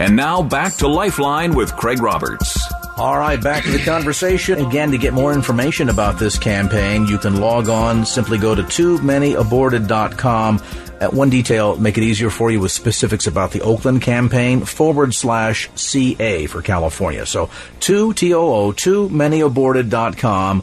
And now back to Lifeline with Craig Roberts. All right, back to the conversation. Again, to get more information about this campaign, you can log on. Simply go to TooManyAborted.com. At one detail, make it easier for you with specifics about the Oakland campaign, /CA for California. So TooManyAborted.com,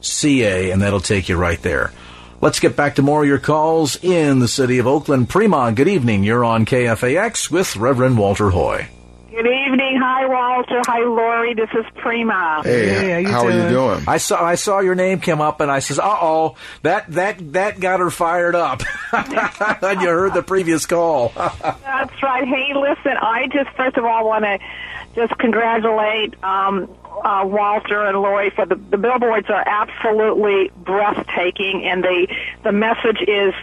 /CA, and that'll take you right there. Let's get back to more of your calls in the city of Oakland. Prima, good evening. You're on KFAX with Reverend Walter Hoy. Good evening. Hi, Walter. Hi, Lori. This is Prima. Hey, how are you doing? I saw your name come up, and I says, uh-oh, that got her fired up. And you heard the previous call. That's right. Hey, listen, I just, first of all, want to just congratulate Walter and Lori for the billboards are absolutely breathtaking, and the message is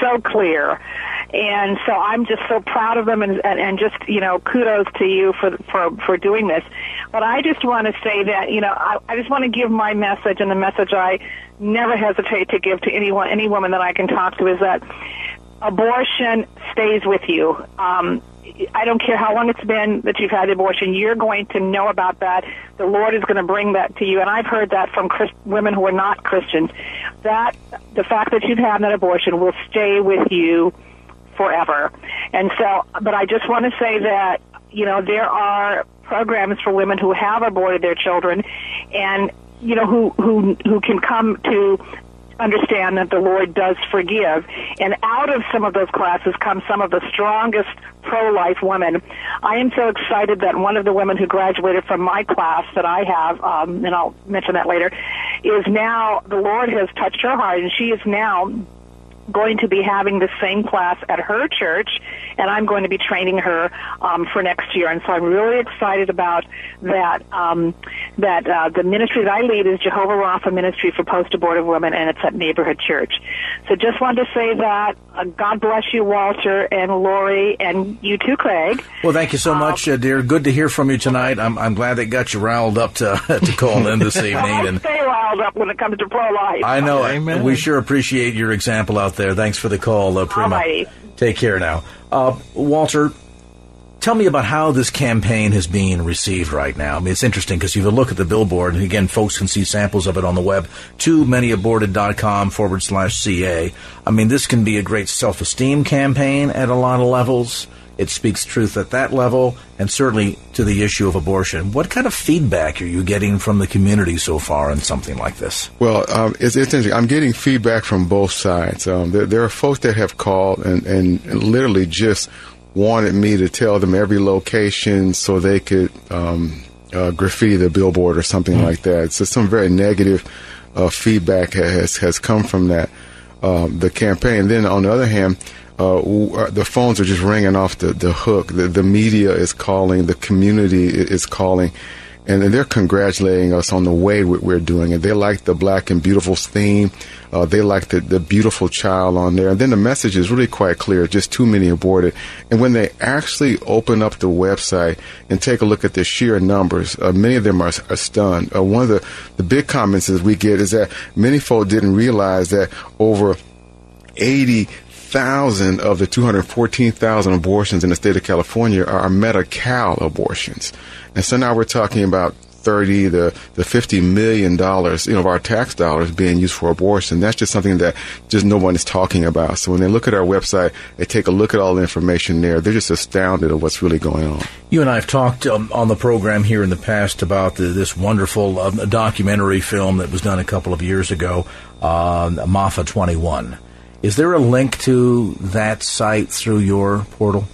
so clear, and so I'm just so proud of them, and just, you know, kudos to you for doing this. But I just want to say that, you know, I just want to give my message, and the message I never hesitate to give to anyone, any woman that I can talk to, is that abortion stays with you. I don't care how long it's been that you've had abortion. You're going to know about that. The Lord is going to bring that to you. And I've heard that from women who are not Christians, that the fact that you've had that abortion will stay with you forever. And so, but I just want to say that, you know, there are programs for women who have aborted their children, and, you know, who can come to understand that the Lord does forgive. And out of some of those classes come some of the strongest pro-life women. I am so excited that one of the women who graduated from my class that I have, and I'll mention that later, is now, the Lord has touched her heart, and she is now going to be having the same class at her church, and I'm going to be training her for next year. And so I'm really excited about that. The ministry that I lead is Jehovah Rapha Ministry for Post-Abortive Women, and it's at Neighborhood Church. So just wanted to say that. God bless you, Walter and Lori, and you too, Craig. Well, thank you so much, dear. Good to hear from you tonight. I'm glad that got you riled up to call in this evening. I stay riled up when it comes to pro-life. I know. Amen. We sure appreciate your example out there. Thanks for the call, Prima. Alrighty. Take care now. Walter, tell me about how this campaign is being received right now. I mean, it's interesting because you look at the billboard, and again, folks can see samples of it on the web, TooManyAborted.com /CA. I mean, this can be a great self-esteem campaign at a lot of levels. It speaks truth at that level, and certainly to the issue of abortion. What kind of feedback are you getting from the community so far in something like this? Well, it's interesting. I'm getting feedback from both sides. There are folks that have called and literally just wanted me to tell them every location so they could graffiti the billboard or something like that. So some very negative feedback has come from that, the campaign. Then on the other hand, the phones are just ringing off the hook. The media is calling, the community is calling, and they're congratulating us on the way we're doing it. They like the Black and Beautiful theme. They like the beautiful child on there. And then the message is really quite clear, just too many aborted. And when they actually open up the website and take a look at the sheer numbers, many of them are stunned. One of the big comments that we get is that many folk didn't realize that over 80,000 of the 214,000 abortions in the state of California are Medi-Cal abortions. And so now we're talking about $30 to $50 million, of our tax dollars being used for abortion. That's just something that just no one is talking about. So when they look at our website, they take a look at all the information there. They're just astounded at what's really going on. You and I have talked on the program here in the past about this wonderful documentary film that was done a couple of years ago, MAAFA 21. Is there a link to that site through your portal?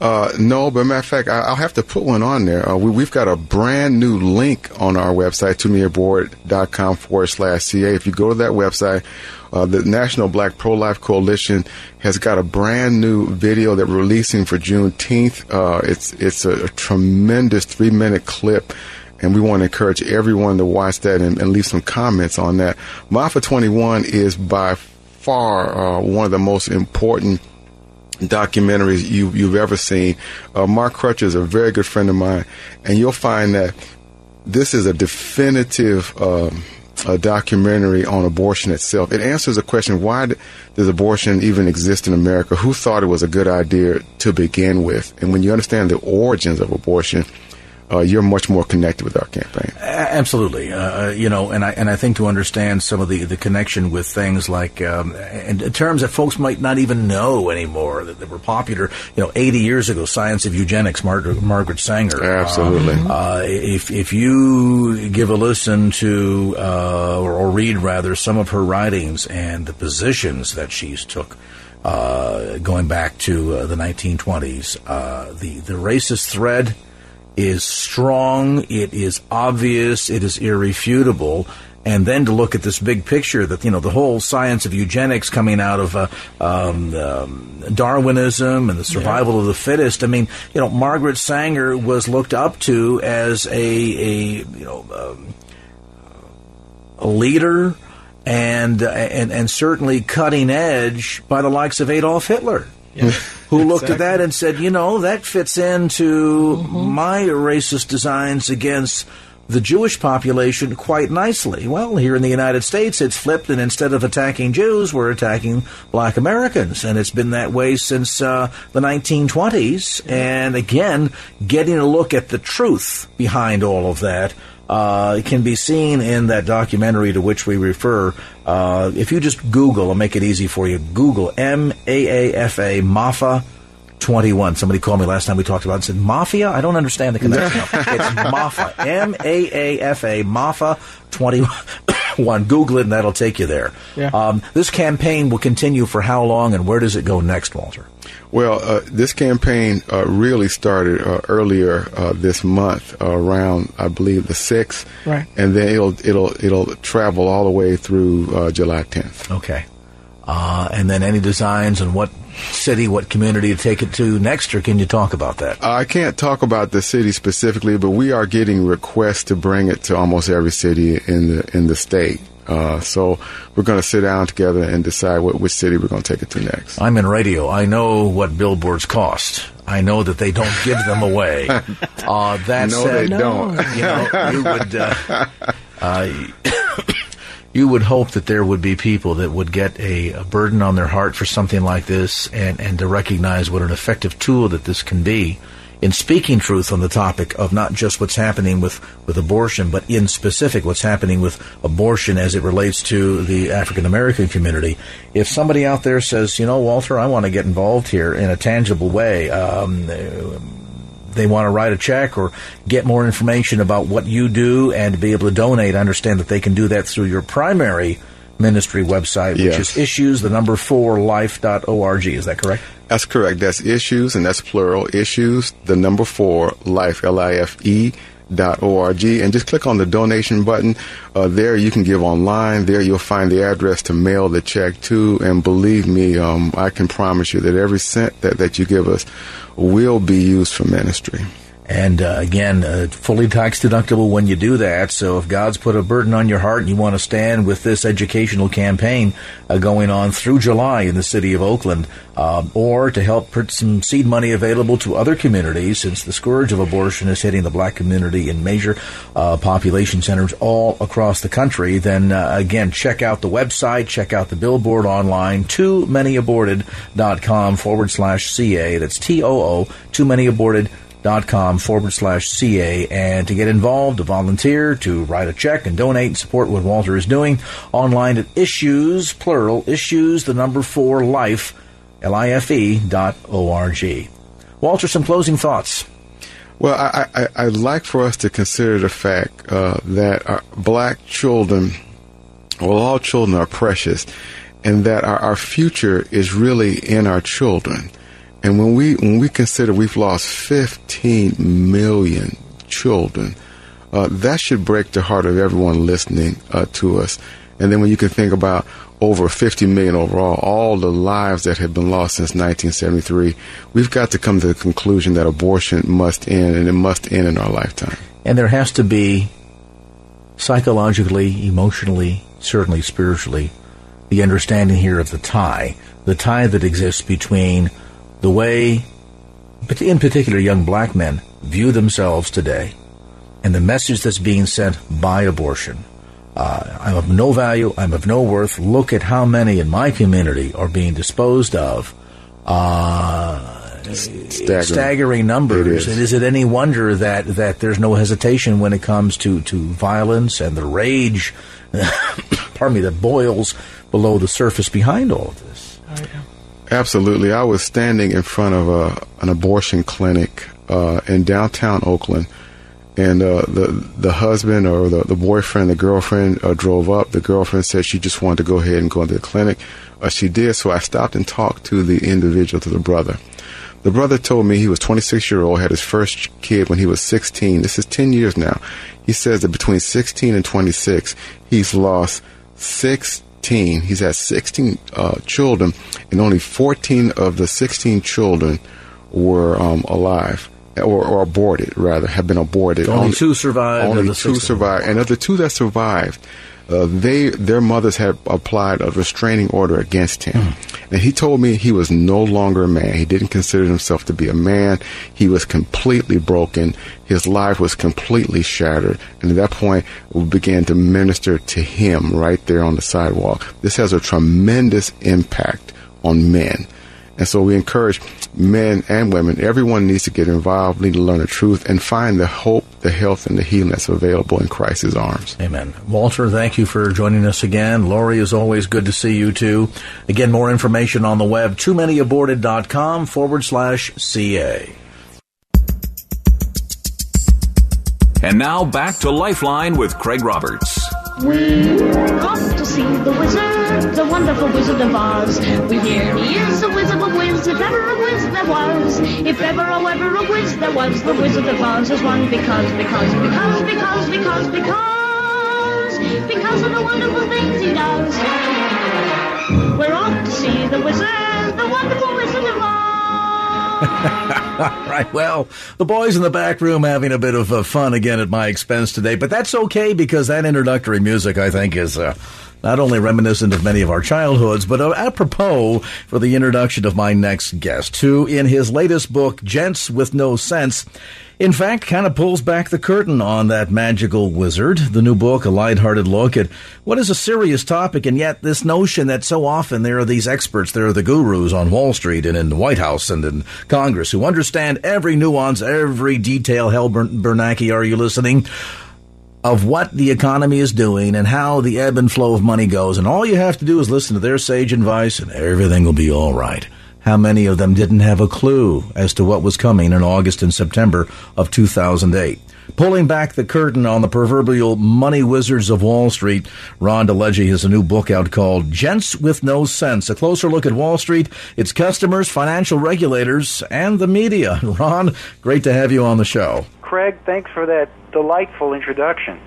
No, but matter of fact, I'll have to put one on there. We've got a brand new link on our website, TooManyAborted.com /CA. If you go to that website, the National Black Pro-Life Coalition has got a brand new video that we're releasing for Juneteenth. It's a tremendous 3-minute clip. And we want to encourage everyone to watch that and leave some comments on that. MAAFA 21 is by far one of the most important documentaries you've ever seen. Mark Crutcher is a very good friend of mine, and you'll find that this is a definitive a documentary on abortion itself. It answers the question, why does abortion even exist in America? Who thought it was a good idea to begin with? And when you understand the origins of abortion, you're much more connected with our campaign. Absolutely. And I think to understand some of the connection with things like and terms that folks might not even know anymore that were popular, 80 years ago, Science of Eugenics, Margaret Sanger. Absolutely. If you give a listen to or read, rather, some of her writings and the positions that she's took, going back to the 1920s, the racist thread is strong, it is obvious, it is irrefutable. And then to look at this big picture that, the whole science of eugenics coming out of Darwinism and the survival of the fittest. I mean, Margaret Sanger was looked up to as a leader and certainly cutting edge by the likes of Adolf Hitler. Yeah, who looked exactly. at that and said, that fits into my racist designs against the Jewish population quite nicely. Well, here in the United States, it's flipped, and instead of attacking Jews, we're attacking black Americans. And it's been that way since the 1920s. And again, getting a look at the truth behind all of that can be seen in that documentary to which we refer. If you just Google, I'll make it easy for you, Google M-A-A-F-A, MAAFA 21. Somebody called me last time we talked about it and said, Mafia? I don't understand the connection. It's MAAFA, M-A-A-F-A, MAAFA 21. Google it and that'll take you there. Yeah. This campaign will continue for how long and where does it go next, Walter? Well, this campaign really started earlier this month, around I believe the 6th, right? And then it'll travel all the way through July 10th. Okay, and then any designs and what city, what community to take it to next, or can you talk about that? I can't talk about the city specifically, but we are getting requests to bring it to almost every city in the state. So we're going to sit down together and decide which city we're going to take it to next. I'm in radio. I know what billboards cost. I know that they don't give them away. That said, they don't. You would hope that there would be people that would get a burden on their heart for something like this and to recognize what an effective tool that this can be in speaking truth on the topic of not just what's happening with abortion, but in specific what's happening with abortion as it relates to the African-American community. If somebody out there says, Walter, I want to get involved here in a tangible way, they want to write a check or get more information about what you do and be able to donate, I understand that they can do that through your primary ministry website, which is issues4life.org. Is that correct? That's correct. That's issues, and that's plural, issues4life, life.org. And just click on the donation button. There you can give online. There you'll find the address to mail the check to. And believe me, I can promise you that every cent that you give us will be used for ministry. And again, fully tax deductible when you do that. So if God's put a burden on your heart and you want to stand with this educational campaign going on through July in the city of Oakland, or to help put some seed money available to other communities, since the scourge of abortion is hitting the black community in major population centers all across the country, then again, check out the website, check out the billboard online, TooManyAborted.com /CA. That's TOO, TooManyAborted.com. .com/CA, and to get involved, to volunteer, to write a check and donate and support what Walter is doing online at issues, plural, issues4life, life.org. Walter, some closing thoughts. Well, I'd like for us to consider the fact that our black children, all children are precious, and that our future is really in our children. And when we consider we've lost 15 million children, that should break the heart of everyone listening to us. And then when you can think about over 50 million overall, all the lives that have been lost since 1973, we've got to come to the conclusion that abortion must end, and it must end in our lifetime. And there has to be psychologically, emotionally, certainly spiritually, the understanding here of the tie that exists between the way, but in particular, young black men view themselves today and the message that's being sent by abortion. I'm of no value. I'm of no worth. Look at how many in my community are being disposed of. Staggering numbers. And is it any wonder that there's no hesitation when it comes to violence and the rage, pardon me, that boils below the surface behind all of this? Absolutely. I was standing in front of an abortion clinic in downtown Oakland. And the husband or the boyfriend, the girlfriend drove up. The girlfriend said she just wanted to go ahead and go into the clinic. She did. So I stopped and talked to the individual, to the brother. The brother told me he was 26-year-old, had his first kid when he was 16. This is 10 years now. He says that between 16 and 26, he's lost 16. He's had 16 children, and only 14 of the 16 children were alive. Or aborted, rather, have been aborted. Only two survived. And of the two that survived, their mothers had applied a restraining order against him. Mm. And he told me he was no longer a man. He didn't consider himself to be a man. He was completely broken. His life was completely shattered. And at that point, we began to minister to him right there on the sidewalk. This has a tremendous impact on men. And so we encourage men and women, everyone needs to get involved, need to learn the truth, and find the hope, the health, and the healing that's available in Christ's arms. Amen. Walter, thank you for joining us again. Lori, as always, good to see you, too. Again, more information on the web, TooManyAborted.com /CA. And now back to Lifeline with Craig Roberts. We got to see the wizard, the wonderful Wizard of Oz. We hear he is the Wizard of Wiz, if ever a wiz there was. If ever, oh, ever a wiz there was, the Wizard of Oz is one because of the wonderful things he does. We're off to see the wizard, the wonderful Wizard of Oz. All right. Well, the boys in the back room having a bit of fun again at my expense today, but that's okay because that introductory music, I think, is not only reminiscent of many of our childhoods, but apropos for the introduction of my next guest, who in his latest book, Gents with No Sense, in fact, kind of pulls back the curtain on that magical wizard. The new book, a lighthearted look at what is a serious topic, and yet this notion that so often there are these experts, there are the gurus on Wall Street and in the White House and in Congress who understand every nuance, every detail. Hell, Bernanke, are you listening? Of what the economy is doing and how the ebb and flow of money goes. And all you have to do is listen to their sage advice and everything will be all right. How many of them didn't have a clue as to what was coming in August and September of 2008? Pulling back the curtain on the proverbial money wizards of Wall Street, Ron DeLegge has a new book out called Gents with No Sense, a closer look at Wall Street, its customers, financial regulators, and the media. Ron, great to have you on the show. Craig, thanks for that delightful introduction.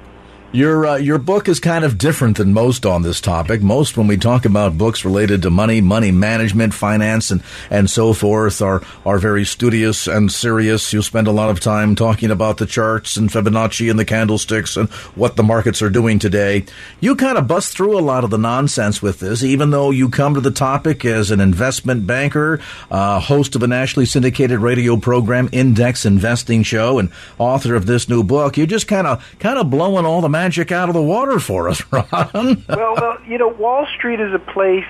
Your book is kind of different than most on this topic. Most, when we talk about books related to money, money management, finance, and so forth, are very studious and serious. You spend a lot of time talking about the charts and Fibonacci and the candlesticks and what the markets are doing today. You kind of bust through a lot of the nonsense with this, even though you come to the topic as an investment banker, host of a nationally syndicated radio program, Index Investing Show, and author of this new book. You're just kind of blowing all the magic out of the water for us, Ron. Well, you know, Wall Street is a place,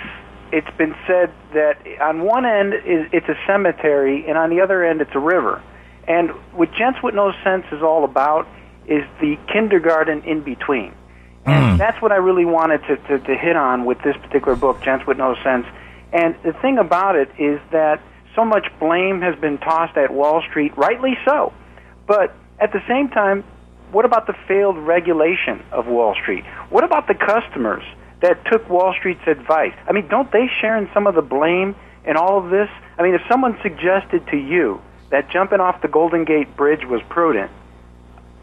it's been said that on one end it's a cemetery and on the other end it's a river. And what Gents with No Sense is all about is the kindergarten in between. And that's what I really wanted to hit on with this particular book, Gents with No Sense. And the thing about it is that so much blame has been tossed at Wall Street, rightly so. But at the same time, what about the failed regulation of Wall Street? What about the customers that took Wall Street's advice? I mean, don't they share in some of the blame and all of this? I mean, if someone suggested to you that jumping off the Golden Gate Bridge was prudent,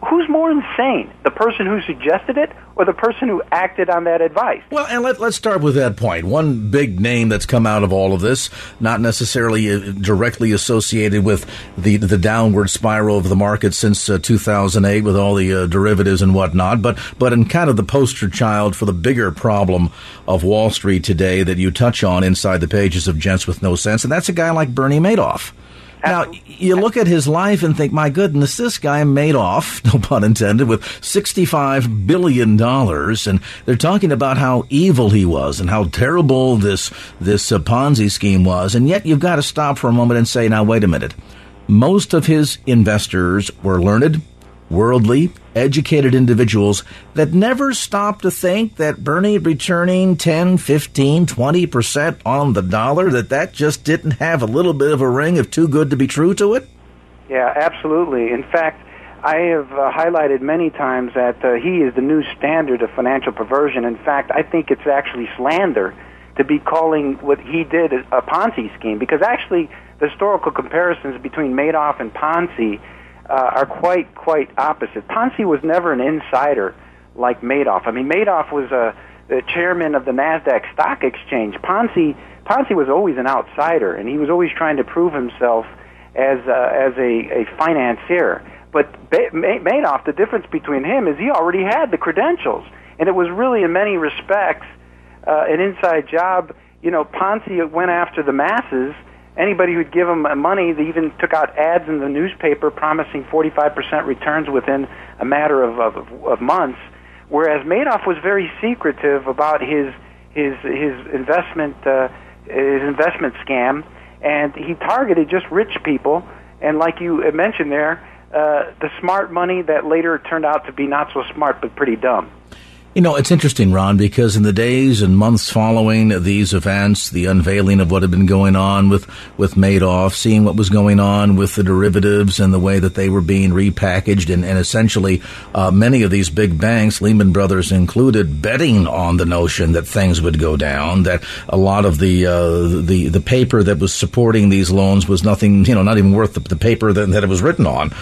who's more insane, the person who suggested it or the person who acted on that advice? Well, and let's start with that point. One big name that's come out of all of this, not necessarily directly associated with the downward spiral of the market since 2008 with all the derivatives and whatnot, but in kind of the poster child for the bigger problem of Wall Street today that you touch on inside the pages of Gents with No Sense, and that's a guy like Bernie Madoff. Now, you look at his life and think, my goodness, this guy Madoff, no pun intended, with $65 billion. And they're talking about how evil he was and how terrible this Ponzi scheme was. And yet you've got to stop for a moment and say, now, wait a minute. Most of his investors were learned, worldly, educated individuals that never stopped to think that Bernie returning 10, 15, 20% on the dollar, that just didn't have a little bit of a ring of too good to be true to it? Yeah, absolutely. In fact, I have highlighted many times that he is the new standard of financial perversion. In fact, I think it's actually slander to be calling what he did a Ponzi scheme, because actually the historical comparisons between Madoff and Ponzi are quite opposite. Ponzi was never an insider like Madoff. I mean, Madoff was the chairman of the NASDAQ Stock Exchange. Ponzi was always an outsider, and he was always trying to prove himself as a financier. But Madoff, the difference between him is he already had the credentials, and it was really, in many respects, an inside job. You know, Ponzi went after the masses. Anybody who'd give them money, they even took out ads in the newspaper promising 45% returns within a matter of months, whereas Madoff was very secretive about his investment scam, and he targeted just rich people, and like you mentioned there, the smart money that later turned out to be not so smart but pretty dumb. You know, it's interesting, Ron, because in the days and months following these events, the unveiling of what had been going on with Madoff, seeing what was going on with the derivatives and the way that they were being repackaged, and essentially many of these big banks, Lehman Brothers included, betting on the notion that things would go down, that a lot of the paper that was supporting these loans was nothing, you know, not even worth the paper that it was written on,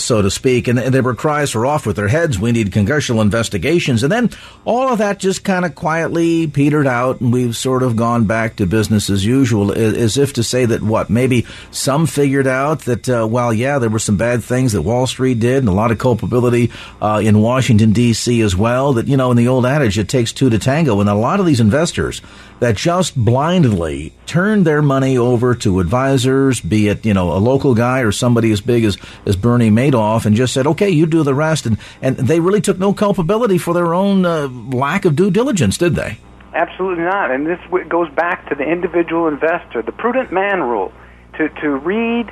so to speak. And there were cries for off with their heads. We need congressional investigations. And then all of that just kind of quietly petered out, and we've sort of gone back to business as usual, as if to say that, what, maybe some figured out that, well, yeah, there were some bad things that Wall Street did and a lot of culpability in Washington, D.C. as well, that, you know, in the old adage, it takes two to tango. And a lot of these investors that just blindly turned their money over to advisors, be it, you know, a local guy or somebody as big as Bernie Madoff, and just said, okay, you do the rest. And they really took no culpability for their own lack of due diligence, did they? Absolutely not. And this goes back to the individual investor, the prudent man rule, to read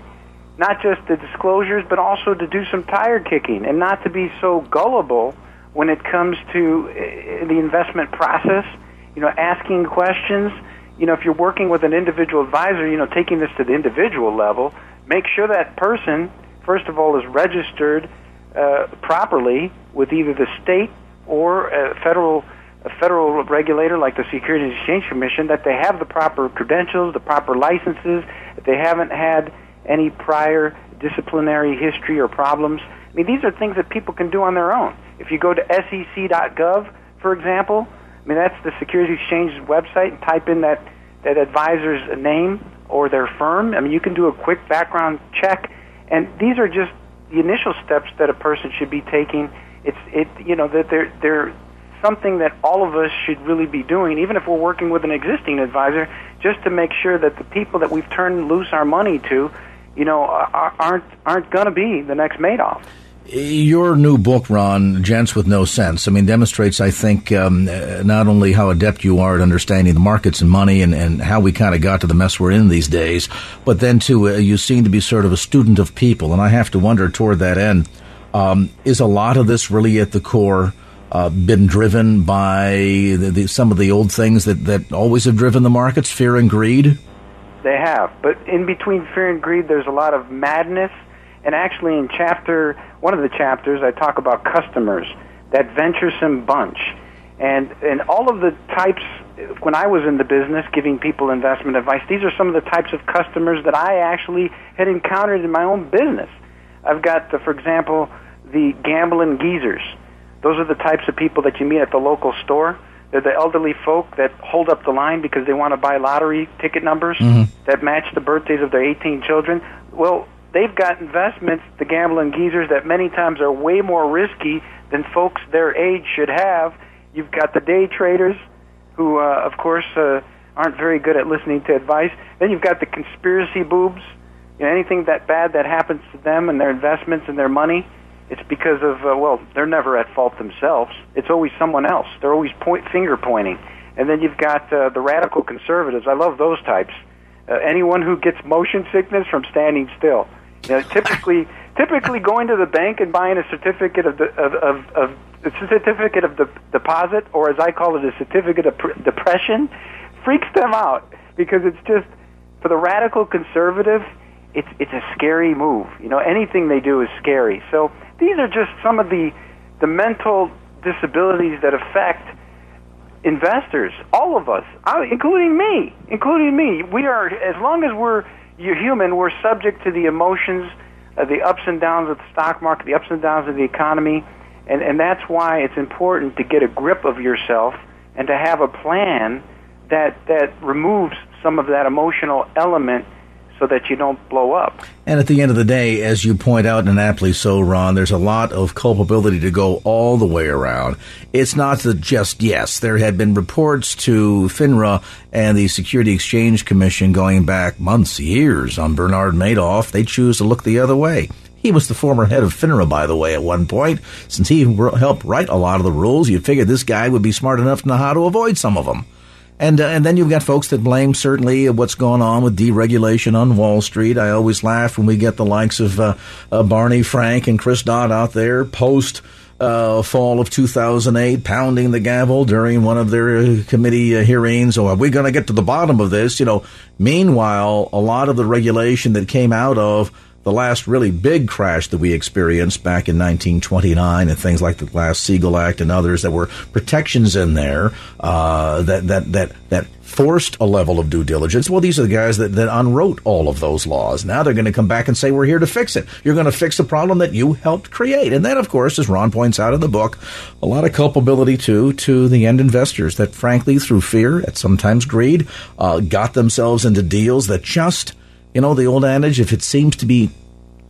not just the disclosures, but also to do some tire kicking and not to be so gullible when it comes to the investment process, you know, asking questions. You know, if you're working with an individual advisor, you know, taking this to the individual level, make sure that person, first of all, is registered properly with either the state or a federal regulator like the Securities and Exchange Commission, that they have the proper credentials, the proper licenses, that they haven't had any prior disciplinary history or problems. I mean, these are things that people can do on their own. If you go to SEC.gov, for example, I mean, that's the Securities Exchange's website, and type in that advisor's name or their firm. I mean, you can do a quick background check, and these are just the initial steps that a person should be taking. You know, that they're something that all of us should really be doing, even if we're working with an existing advisor, just to make sure that the people that we've turned loose our money to, you know, aren't going to be the next Madoff. Your new book, Ron, Gents with No Sense, I mean, demonstrates, I think, not only how adept you are at understanding the markets and money and how we kind of got to the mess we're in these days, but then, too, you seem to be sort of a student of people, and I have to wonder toward that end, is a lot of this really at the core been driven by some of the old things that always have driven the markets, fear and greed? They have. But in between fear and greed, there's a lot of madness. And actually in one of the chapters, I talk about customers, that venturesome bunch. And all of the types when I was in the business giving people investment advice, these are some of the types of customers that I actually had encountered in my own business. I've got, for example, the gambling geezers. Those are the types of people that you meet at the local store. They're the elderly folk that hold up the line because they want to buy lottery ticket numbers that match the birthdays of their 18 children. Well, they've got investments, the gambling geezers, that many times are way more risky than folks their age should have. You've got the day traders who, of course, aren't very good at listening to advice. Then you've got the conspiracy boobs. You know, anything that bad that happens to them and their investments and their money, it's because of, well, they're never at fault themselves. It's always someone else. They're always finger pointing. And then you've got the radical conservatives. I love those types. Anyone who gets motion sickness from standing still. You know, typically going to the bank and buying a certificate of deposit, or as I call it, a certificate of depression, freaks them out because it's just, for the radical conservative, it's a scary move. You know, anything they do is scary. So these are just some of the mental disabilities that affect investors, all of us, including me. We are, as long as you're human, we're subject to the emotions, the ups and downs of the stock market, the ups and downs of the economy, and that's why it's important to get a grip of yourself and to have a plan that removes some of that emotional element so that you don't blow up. And at the end of the day, as you point out, and aptly so, Ron, there's a lot of culpability to go all the way around. It's not just, yes, there had been reports to FINRA and the Security Exchange Commission going back months, years on Bernard Madoff. They choose to look the other way. He was the former head of FINRA, by the way, at one point. Since he helped write a lot of the rules, you figured this guy would be smart enough to know how to avoid some of them. And then you've got folks that blame, certainly, what's going on with deregulation on Wall Street. I always laugh when we get the likes of Barney Frank and Chris Dodd out there post-fall of 2008 pounding the gavel during one of their committee hearings. Oh, are we going to get to the bottom of this? You know, meanwhile, a lot of the regulation that came out of the last really big crash that we experienced back in 1929 and things like the Glass-Steagall Act and others that were protections in there that forced a level of due diligence. Well, these are the guys that unwrote all of those laws. Now they're going to come back and say, we're here to fix it. You're going to fix the problem that you helped create. And that, of course, as Ron points out in the book, a lot of culpability to the end investors that, frankly, through fear, at sometimes greed, got themselves into deals that just... You know, the old adage, if it seems to be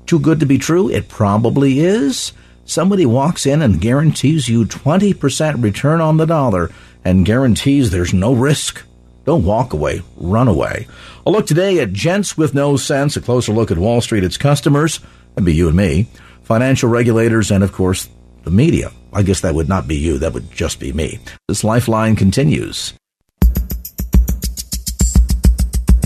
too good to be true, it probably is. Somebody walks in and guarantees you 20% return on the dollar and guarantees there's no risk. Don't walk away. Run away. A look today at Gents with No Sense, a closer look at Wall Street, its customers, that'd be you and me, financial regulators, and, of course, the media. I guess that would not be you. That would just be me. This Lifeline continues.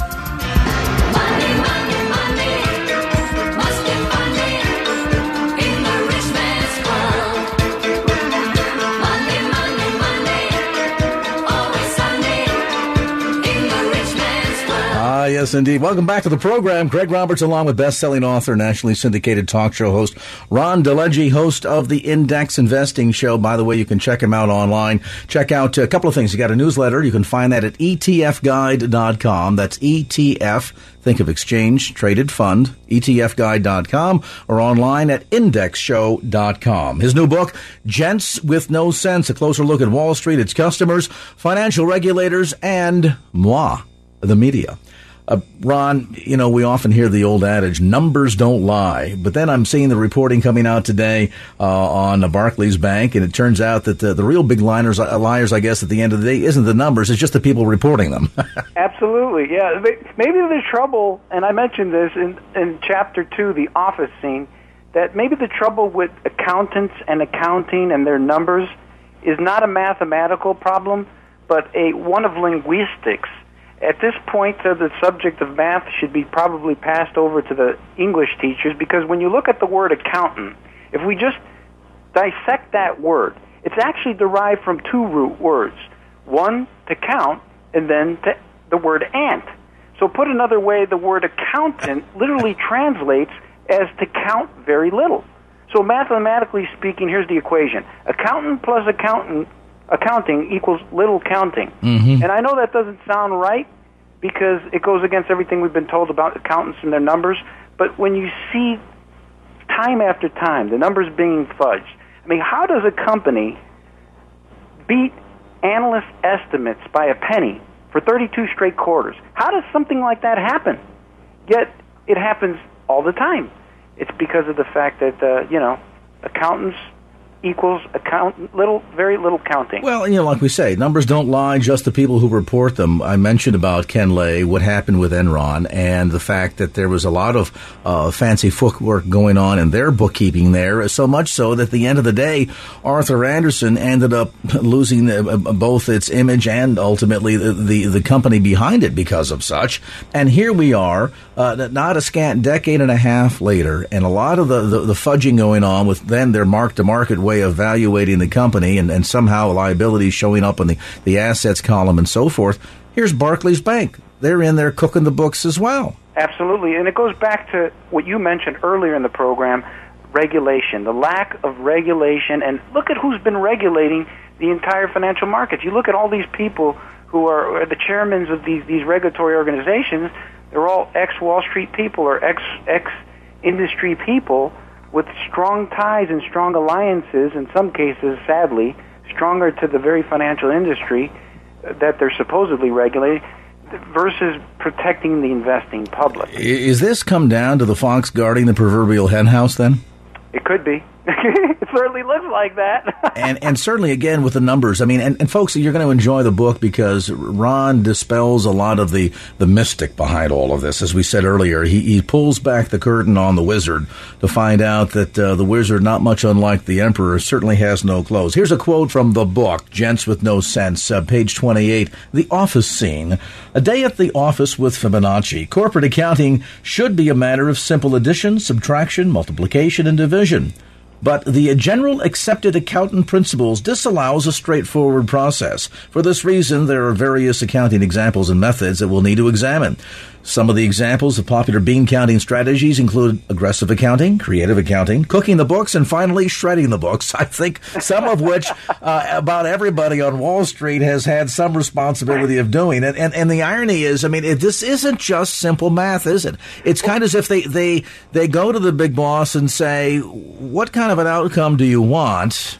Money, must be money in the rich man's world. Money, always sunny in the rich man's world. Ah, yes, indeed. Welcome back to the program. Craig Roberts, along with best-selling author, nationally syndicated talk show host Ron DeLegge, host of the Index Investing Show. By the way, you can check him out online. Check out a couple of things. You got a newsletter. You can find that at ETFguide.com. That's ETF. Think of exchange traded fund, ETFguide.com, or online at indexshow.com. His new book, Gents with No Sense, a closer look at Wall Street, its customers, financial regulators, and moi, the media. Ron, you know, we often hear the old adage, numbers don't lie. But then I'm seeing the reporting coming out today on the Barclays Bank, and it turns out that the real big liars, I guess, at the end of the day, isn't the numbers. It's just the people reporting them. Absolutely, yeah. Maybe the trouble, and I mentioned this in Chapter 2, the office scene, that maybe the trouble with accountants and accounting and their numbers is not a mathematical problem, but one of linguistics. At this point, the subject of math should be probably passed over to the English teachers, because when you look at the word accountant, if we just dissect that word, it's actually derived from two root words, one to count and then to the word ant. So put another way, the word accountant literally translates as to count very little. So mathematically speaking, here's the equation. Accountant plus accountant accounting equals little counting. Mm-hmm. And I know that doesn't sound right because it goes against everything we've been told about accountants and their numbers. But when you see time after time the numbers being fudged, I mean, how does a company beat analyst estimates by a penny for 32 straight quarters? How does something like that happen? Yet it happens all the time. It's because of the fact that, accountants equals very little counting. Well, like we say, numbers don't lie, just the people who report them. I mentioned about Ken Lay, what happened with Enron, and the fact that there was a lot of fancy footwork going on in their bookkeeping there, so much so that at the end of the day, Arthur Anderson ended up losing both its image and ultimately the company behind it because of such. And here we are, not a scant decade and a half later, and a lot of the fudging going on with then their mark-to-market way of evaluating the company and somehow liabilities showing up in the assets column and so forth. Here's Barclays Bank. They're in there cooking the books as well. Absolutely. And it goes back to what you mentioned earlier in the program, regulation, the lack of regulation. And look at who's been regulating the entire financial markets. You look at all these people who are the chairmen of these regulatory organizations. They're all ex-Wall Street people or ex-industry people, with strong ties and strong alliances, in some cases, sadly, stronger to the very financial industry that they're supposedly regulating, versus protecting the investing public. Is this come down to the fox guarding the proverbial henhouse, then? It could be. It certainly looks like that. and certainly, again, with the numbers. I mean, and folks, you're going to enjoy the book because Ron dispels a lot of the mystic behind all of this. As we said earlier, he pulls back the curtain on the wizard to find out that the wizard, not much unlike the emperor, certainly has no clothes. Here's a quote from the book, Gents with No Sense, page 28, The Office Scene. A day at the office with Fibonacci. Corporate accounting should be a matter of simple addition, subtraction, multiplication, and division. But the general accepted accountant principles disallows a straightforward process. For this reason, there are various accounting examples and methods that we'll need to examine. Some of the examples of popular bean counting strategies include aggressive accounting, creative accounting, cooking the books, and finally shredding the books. I think some of which about everybody on Wall Street has had some responsibility of doing. And the irony is, I mean, this isn't just simple math, is it? It's kind of as if they go to the big boss and say, what kind of an outcome do you want?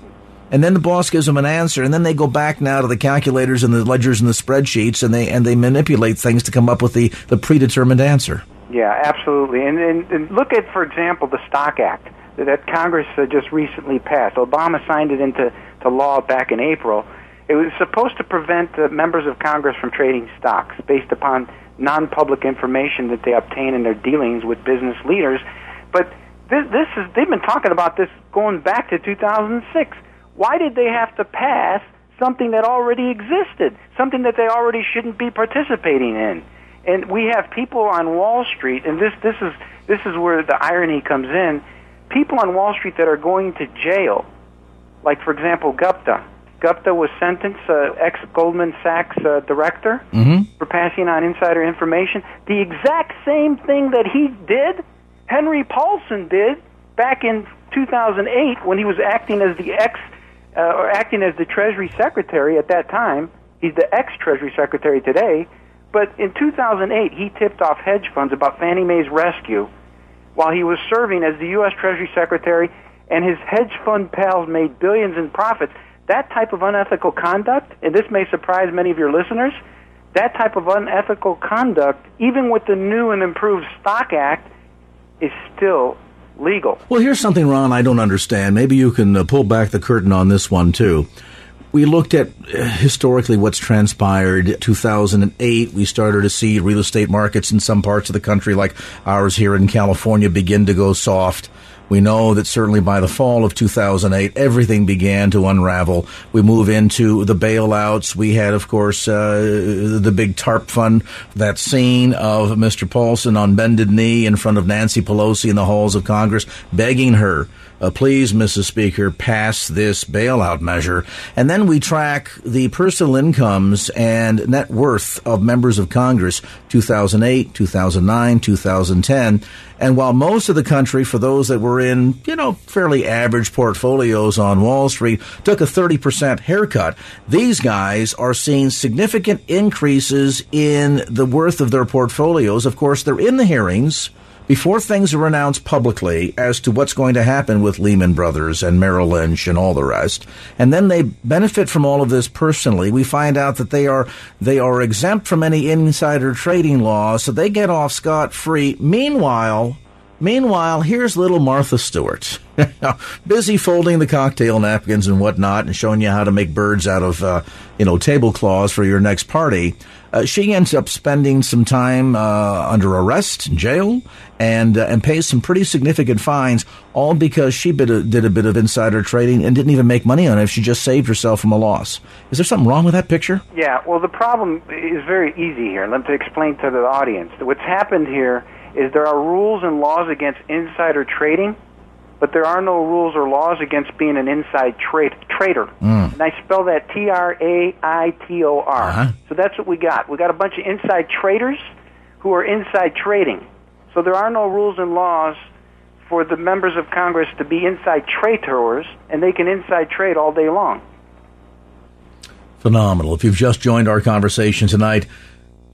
And then the boss gives them an answer, and then they go back now to the calculators and the ledgers and the spreadsheets, and they manipulate things to come up with the predetermined answer. Yeah, absolutely. And look at, for example, the Stock Act that Congress just recently passed. Obama signed it into law back in April. It was supposed to prevent members of Congress from trading stocks based upon non-public information that they obtain in their dealings with business leaders. But they've been talking about this going back to 2006. Why did they have to pass something that already existed, something that they already shouldn't be participating in? And we have people on Wall Street, and this is where the irony comes in, people on Wall Street that are going to jail, like, for example, Gupta. Gupta was sentenced, ex-Goldman Sachs director, mm-hmm. for passing on insider information. The exact same thing that he did, Henry Paulson did back in 2008 when he was acting as the acting as the Treasury Secretary at that time. He's the ex-Treasury Secretary today. But in 2008, he tipped off hedge funds about Fannie Mae's rescue while he was serving as the U.S. Treasury Secretary, and his hedge fund pals made billions in profits. That type of unethical conduct, and this may surprise many of your listeners, that type of unethical conduct, even with the new and improved Stock Act, is still legal. Well, here's something, Ron, I don't understand. Maybe you can pull back the curtain on this one, too. We looked at historically what's transpired. 2008, we started to see real estate markets in some parts of the country like ours here in California begin to go soft. We know that certainly by the fall of 2008, everything began to unravel. We move into the bailouts. We had, of course, the big TARP fund, that scene of Mr. Paulson on bended knee in front of Nancy Pelosi in the halls of Congress, begging her please, Mrs. Speaker, pass this bailout measure. And then we track the personal incomes and net worth of members of Congress, 2008, 2009, 2010. And while most of the country, for those that were in, fairly average portfolios on Wall Street, took a 30% haircut, these guys are seeing significant increases in the worth of their portfolios. Of course, they're in the hearings before things are announced publicly as to what's going to happen with Lehman Brothers and Merrill Lynch and all the rest. And then they benefit from all of this personally. We find out that they are exempt from any insider trading laws, so they get off scot-free. Meanwhile, here's little Martha Stewart, busy folding the cocktail napkins and whatnot and showing you how to make birds out of, tablecloths for your next party. She ends up spending some time under arrest, in jail, and pays some pretty significant fines, all because she did a bit of insider trading and didn't even make money on it. She just saved herself from a loss. Is there something wrong with that picture? Yeah, well, the problem is very easy here. Let me explain to the audience. What's happened here is there are rules and laws against insider trading, but there are no rules or laws against being an inside trader. Mm. And I spell that Traitor. Uh-huh. So that's what we got. We got a bunch of inside traders who are inside trading. So there are no rules and laws for the members of Congress to be inside traitors, and they can inside trade all day long. Phenomenal. If you've just joined our conversation tonight,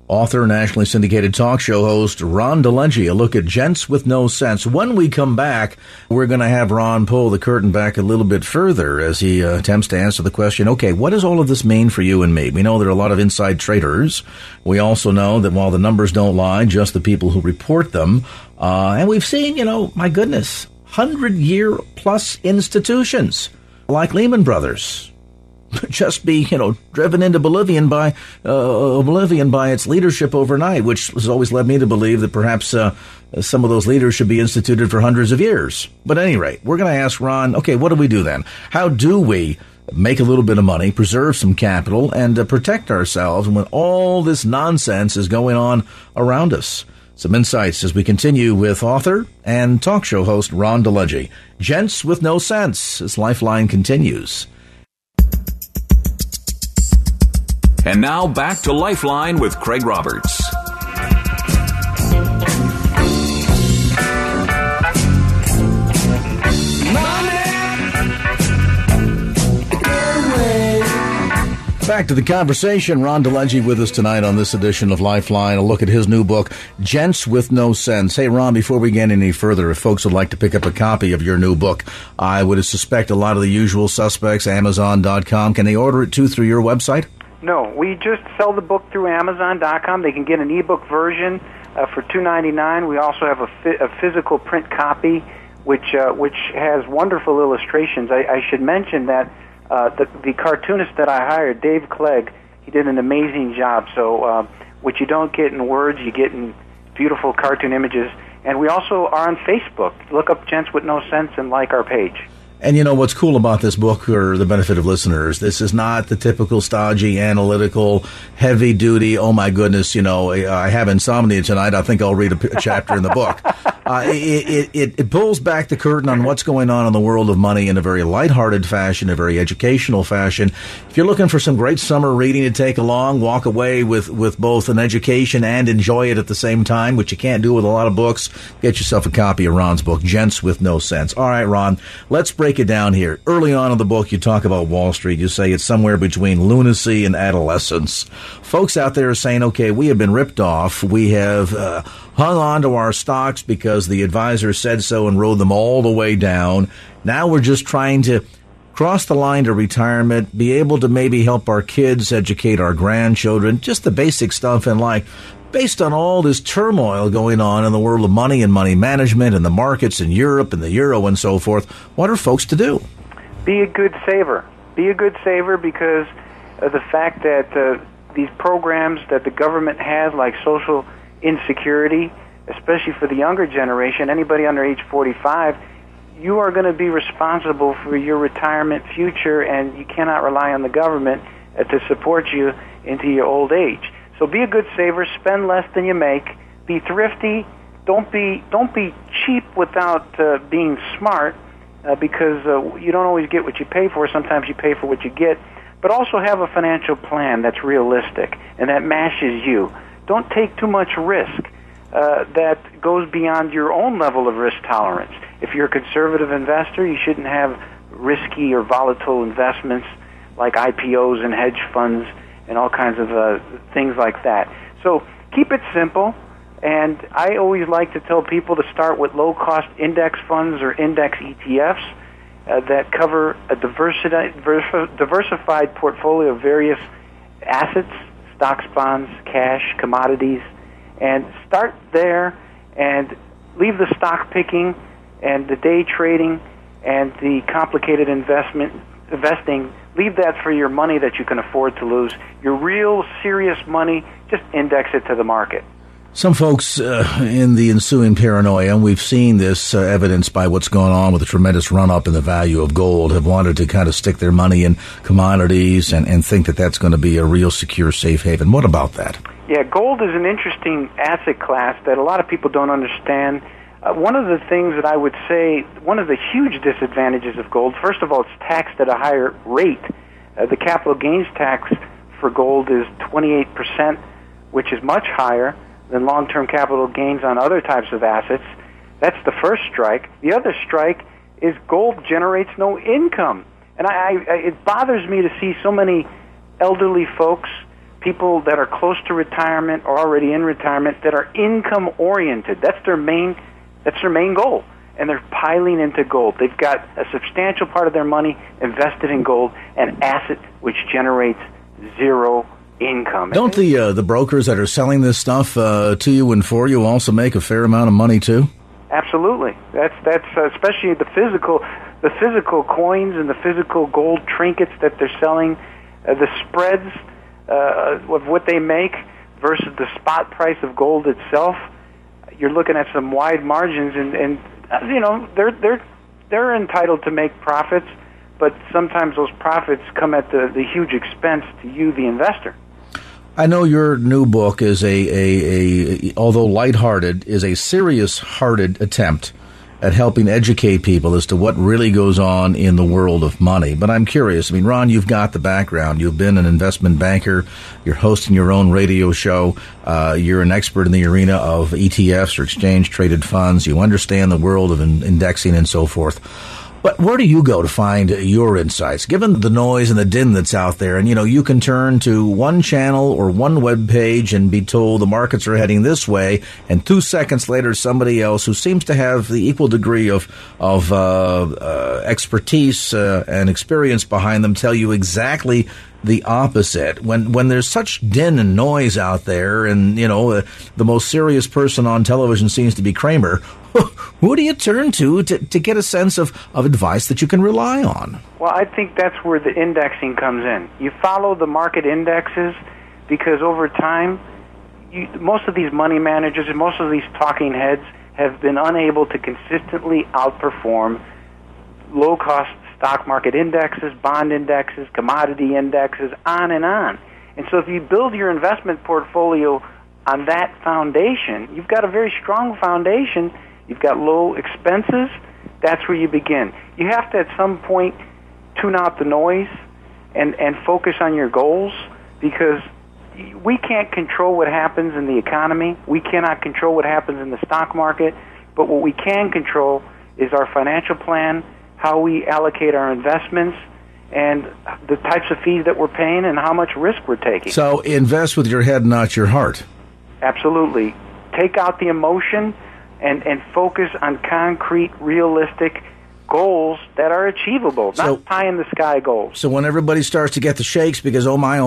author, nationally syndicated talk show host Ron DeLegge, a look at Gents with No Sense. When we come back, we're going to have Ron pull the curtain back a little bit further as he attempts to answer the question, okay, what does all of this mean for you and me? We know there are a lot of inside traders. We also know that while the numbers don't lie, just the people who report them. And we've seen, my goodness, 100-year-plus institutions like Lehman Brothers just be, driven into oblivion by its leadership overnight, which has always led me to believe that perhaps some of those leaders should be instituted for hundreds of years. But at any rate, we're going to ask Ron, okay, what do we do then? How do we make a little bit of money, preserve some capital, and protect ourselves when all this nonsense is going on around us? Some insights as we continue with author and talk show host Ron DeLegge. Gents with No Sense, as Lifeline continues. And now back to Lifeline with Craig Roberts. Back to the conversation. Ron DeLegge with us tonight on this edition of Lifeline. A look at his new book, Gents with No Sense. Hey, Ron, before we get any further, if folks would like to pick up a copy of your new book, I would suspect a lot of the usual suspects, Amazon.com. Can they order it, too, through your website? No, we just sell the book through Amazon.com. They can get an e-book version for $2.99. We also have a physical print copy, which has wonderful illustrations. I should mention that the cartoonist that I hired, Dave Clegg, he did an amazing job. So what you don't get in words, you get in beautiful cartoon images. And we also are on Facebook. Look up Gents with No Sense and like our page. And what's cool about this book, or the benefit of listeners, this is not the typical stodgy, analytical, heavy-duty, oh my goodness, I have insomnia tonight, I think I'll read a chapter in the book. It pulls back the curtain on what's going on in the world of money in a very lighthearted fashion, a very educational fashion. If you're looking for some great summer reading to take along, walk away with both an education and enjoy it at the same time, which you can't do with a lot of books, get yourself a copy of Ron's book, Gents with No Sense. All right, Ron, let's break it down here. Early on in the book, you talk about Wall Street. You say it's somewhere between lunacy and adolescence. Folks out there are saying, okay, we have been ripped off. We have hung on to our stocks because the advisor said so and rode them all the way down. Now we're just trying to cross the line to retirement, be able to maybe help our kids, educate our grandchildren, just the basic stuff in life. Based on all this turmoil going on in the world of money and money management and the markets in Europe and the euro and so forth, what are folks to do? Be a good saver. Be a good saver because of the fact that these programs that the government has, like social insecurity, especially for the younger generation, anybody under age 45, you are going to be responsible for your retirement future, and you cannot rely on the government to support you into your old age. So be a good saver, spend less than you make, be thrifty, don't be cheap without being smart, because you don't always get what you pay for. Sometimes you pay for what you get. But also have a financial plan that's realistic and that matches you. Don't take too much risk that goes beyond your own level of risk tolerance. If you're a conservative investor, you shouldn't have risky or volatile investments like IPOs and hedge funds and all kinds of things like that. So keep it simple. And I always like to tell people to start with low-cost index funds or index ETFs that cover a diversified portfolio of various assets, stocks, bonds, cash, commodities, and start there and leave the stock picking and the day trading and the complicated investing. Leave that for your money that you can afford to lose. Your real serious money, just index it to the market. Some folks in the ensuing paranoia, and we've seen this evidenced by what's going on with the tremendous run-up in the value of gold, have wanted to kind of stick their money in commodities and think that that's going to be a real secure safe haven. What about that? Yeah, gold is an interesting asset class that a lot of people don't understand. One of the things that I would say, one of the huge disadvantages of gold, first of all, it's taxed at a higher rate. The capital gains tax for gold is 28%, which is much higher than long-term capital gains on other types of assets. That's the first strike. The other strike is gold generates no income. And it bothers me to see so many elderly folks, people that are close to retirement or already in retirement, that are income-oriented. That's their main goal. And they're piling into gold. They've got a substantial part of their money invested in gold, an asset which generates zero income. Don't the brokers that are selling this stuff to you and for you also make a fair amount of money too? Absolutely. That's especially the physical coins and the physical gold trinkets that they're selling. The spreads of what they make versus the spot price of gold itself. You're looking at some wide margins, and you know they're entitled to make profits, but sometimes those profits come at the huge expense to you, the investor. I know your new book is a although lighthearted, is a serious-hearted attempt at helping educate people as to what really goes on in the world of money. But I'm curious. I mean, Ron, you've got the background. You've been an investment banker. You're hosting your own radio show. You're an expert in the arena of ETFs or exchange-traded funds. You understand the world of indexing and so forth. But where do you go to find your insights? Given the noise and the din that's out there, and, you know, you can turn to one channel or one web page and be told the markets are heading this way, and 2 seconds later somebody else who seems to have the equal degree of expertise and experience behind them tell you exactly the opposite. When there's such din and noise out there, and, you know, the most serious person on television seems to be Kramer, who do you turn to get a sense of advice that you can rely on? Well, I think that's where the indexing comes in. You follow the market indexes because over time, most of these money managers and most of these talking heads have been unable to consistently outperform low-cost stock market indexes, bond indexes, commodity indexes, on and on. And so if you build your investment portfolio on that foundation, you've got a very strong foundation. You've got low expenses. That's where you begin. You have to, at some point, tune out the noise and focus on your goals, because we can't control what happens in the economy. We cannot control what happens in the stock market. But what we can control is our financial plan, how we allocate our investments, and the types of fees that we're paying and how much risk we're taking. So invest with your head, not your heart. Absolutely. Take out the emotion and focus on concrete, realistic goals that are achievable, not pie-in-the-sky goals. So when everybody starts to get the shakes because, oh my,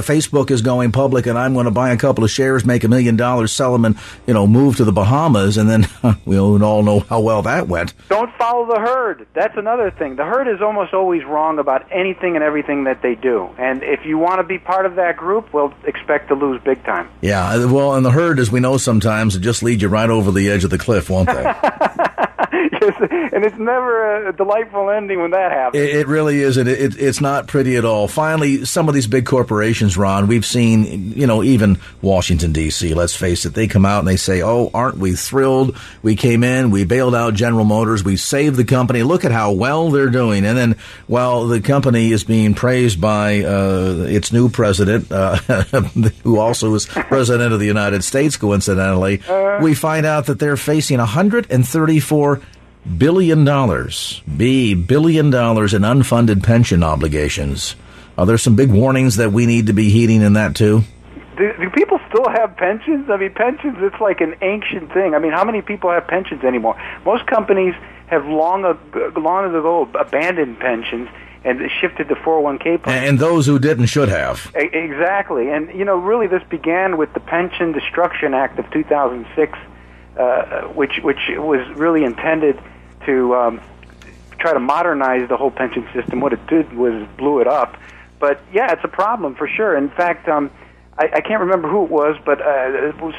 Facebook is going public and I'm going to buy a couple of shares, make $1 million, sell them, and, you know, move to the Bahamas, and then we all know how well that went. Don't follow the herd. That's another thing. The herd is almost always wrong about anything and everything that they do. And if you want to be part of that group, well, expect to lose big time. Yeah, well, and the herd, as we know sometimes, it just leads you right over the edge of the cliff, won't they? and it's never a delightful ending when that happens. It really isn't. It's not pretty at all. Finally, some of these big corporations, Ron, we've seen, you know, even Washington, D.C., let's face it, they come out and they say, oh, aren't we thrilled? We came in, we bailed out General Motors, we saved the company. Look at how well they're doing. And then while the company is being praised by its new president, who also is president of the United States, coincidentally, we find out that they're facing $134 billion, billion dollars in unfunded pension obligations. Are there some big warnings that we need to be heeding in that, too? Do people still have pensions? I mean, pensions, it's like an ancient thing. I mean, how many people have pensions anymore? Most companies have long ago abandoned pensions and shifted to 401k plans. And those who didn't should have. Exactly. And, you know, really this began with the Pension Destruction Act of 2006, which was really intended to try to modernize the whole pension system. What it did was blew it up. But, yeah, it's a problem for sure. In fact, I can't remember who it was, but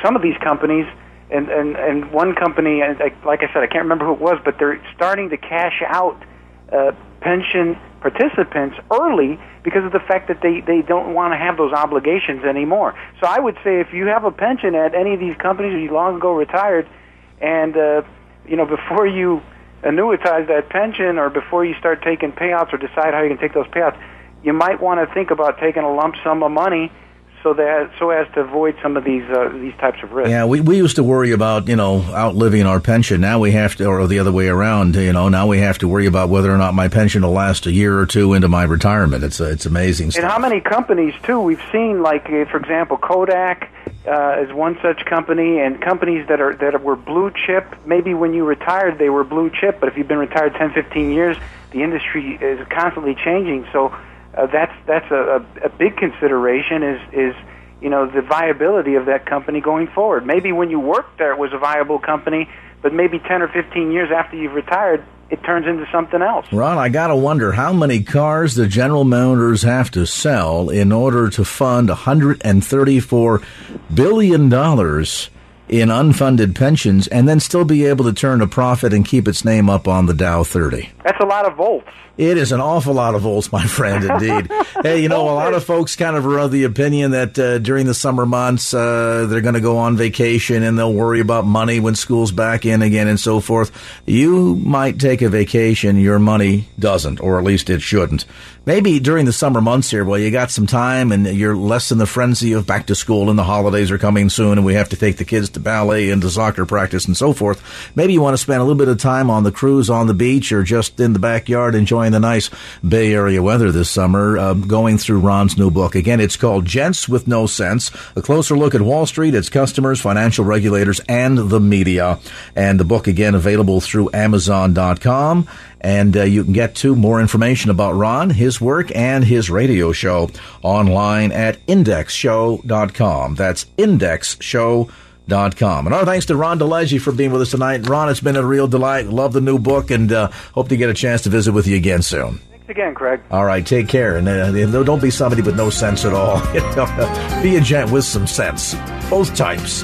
some of these companies, and one company, and like I said, I can't remember who it was, but they're starting to cash out pension participants early because of the fact that they don't want to have those obligations anymore. So I would say if you have a pension at any of these companies, or you long ago retired, and you know, before you annuitize that pension or before you start taking payouts or decide how you can take those payouts, you might want to think about taking a lump sum of money so as to avoid some of these types of risks. Yeah, we used to worry about, you know, outliving our pension. Now we have to, or the other way around, you know, now we have to worry about whether or not my pension will last a year or two into my retirement. It's amazing stuff. And how many companies, too, we've seen, like, for example, Kodak is one such company, and companies that were blue chip. Maybe when you retired they were blue chip, but if you've been retired 10, 15 years, the industry is constantly changing, so... that's a big consideration is, you know, the viability of that company going forward. Maybe when you worked there it was a viable company, but maybe 10 or 15 years after you've retired, it turns into something else. Ron, I got to wonder how many cars the General Motors have to sell in order to fund $134 billion in unfunded pensions and then still be able to turn a profit and keep its name up on the Dow 30. That's a lot of volts. It is an awful lot of volts, my friend, indeed. Hey, you know, a lot of folks kind of are of the opinion that during the summer months, they're going to go on vacation and they'll worry about money when school's back in again and so forth. You might take a vacation, your money doesn't, or at least it shouldn't. Maybe during the summer months here, well, you got some time and you're less in the frenzy of back to school and the holidays are coming soon and we have to take the kids to ballet and to soccer practice and so forth. Maybe you want to spend a little bit of time on the cruise, on the beach, or just in the backyard enjoying the nice Bay Area weather this summer, going through Ron's new book. Again, it's called Gents with No Sense, a closer look at Wall Street, its customers, financial regulators, and the media. And the book, again, available through Amazon.com. And you can get to more information about Ron, his work, and his radio show online at indexshow.com. That's indexshow.com. And our thanks to Ron DeLegge for being with us tonight. Ron, it's been a real delight. Love the new book, and hope to get a chance to visit with you again soon. Thanks again, Craig. All right, take care. And don't be somebody with no sense at all. Be a gent with some sense. Both types.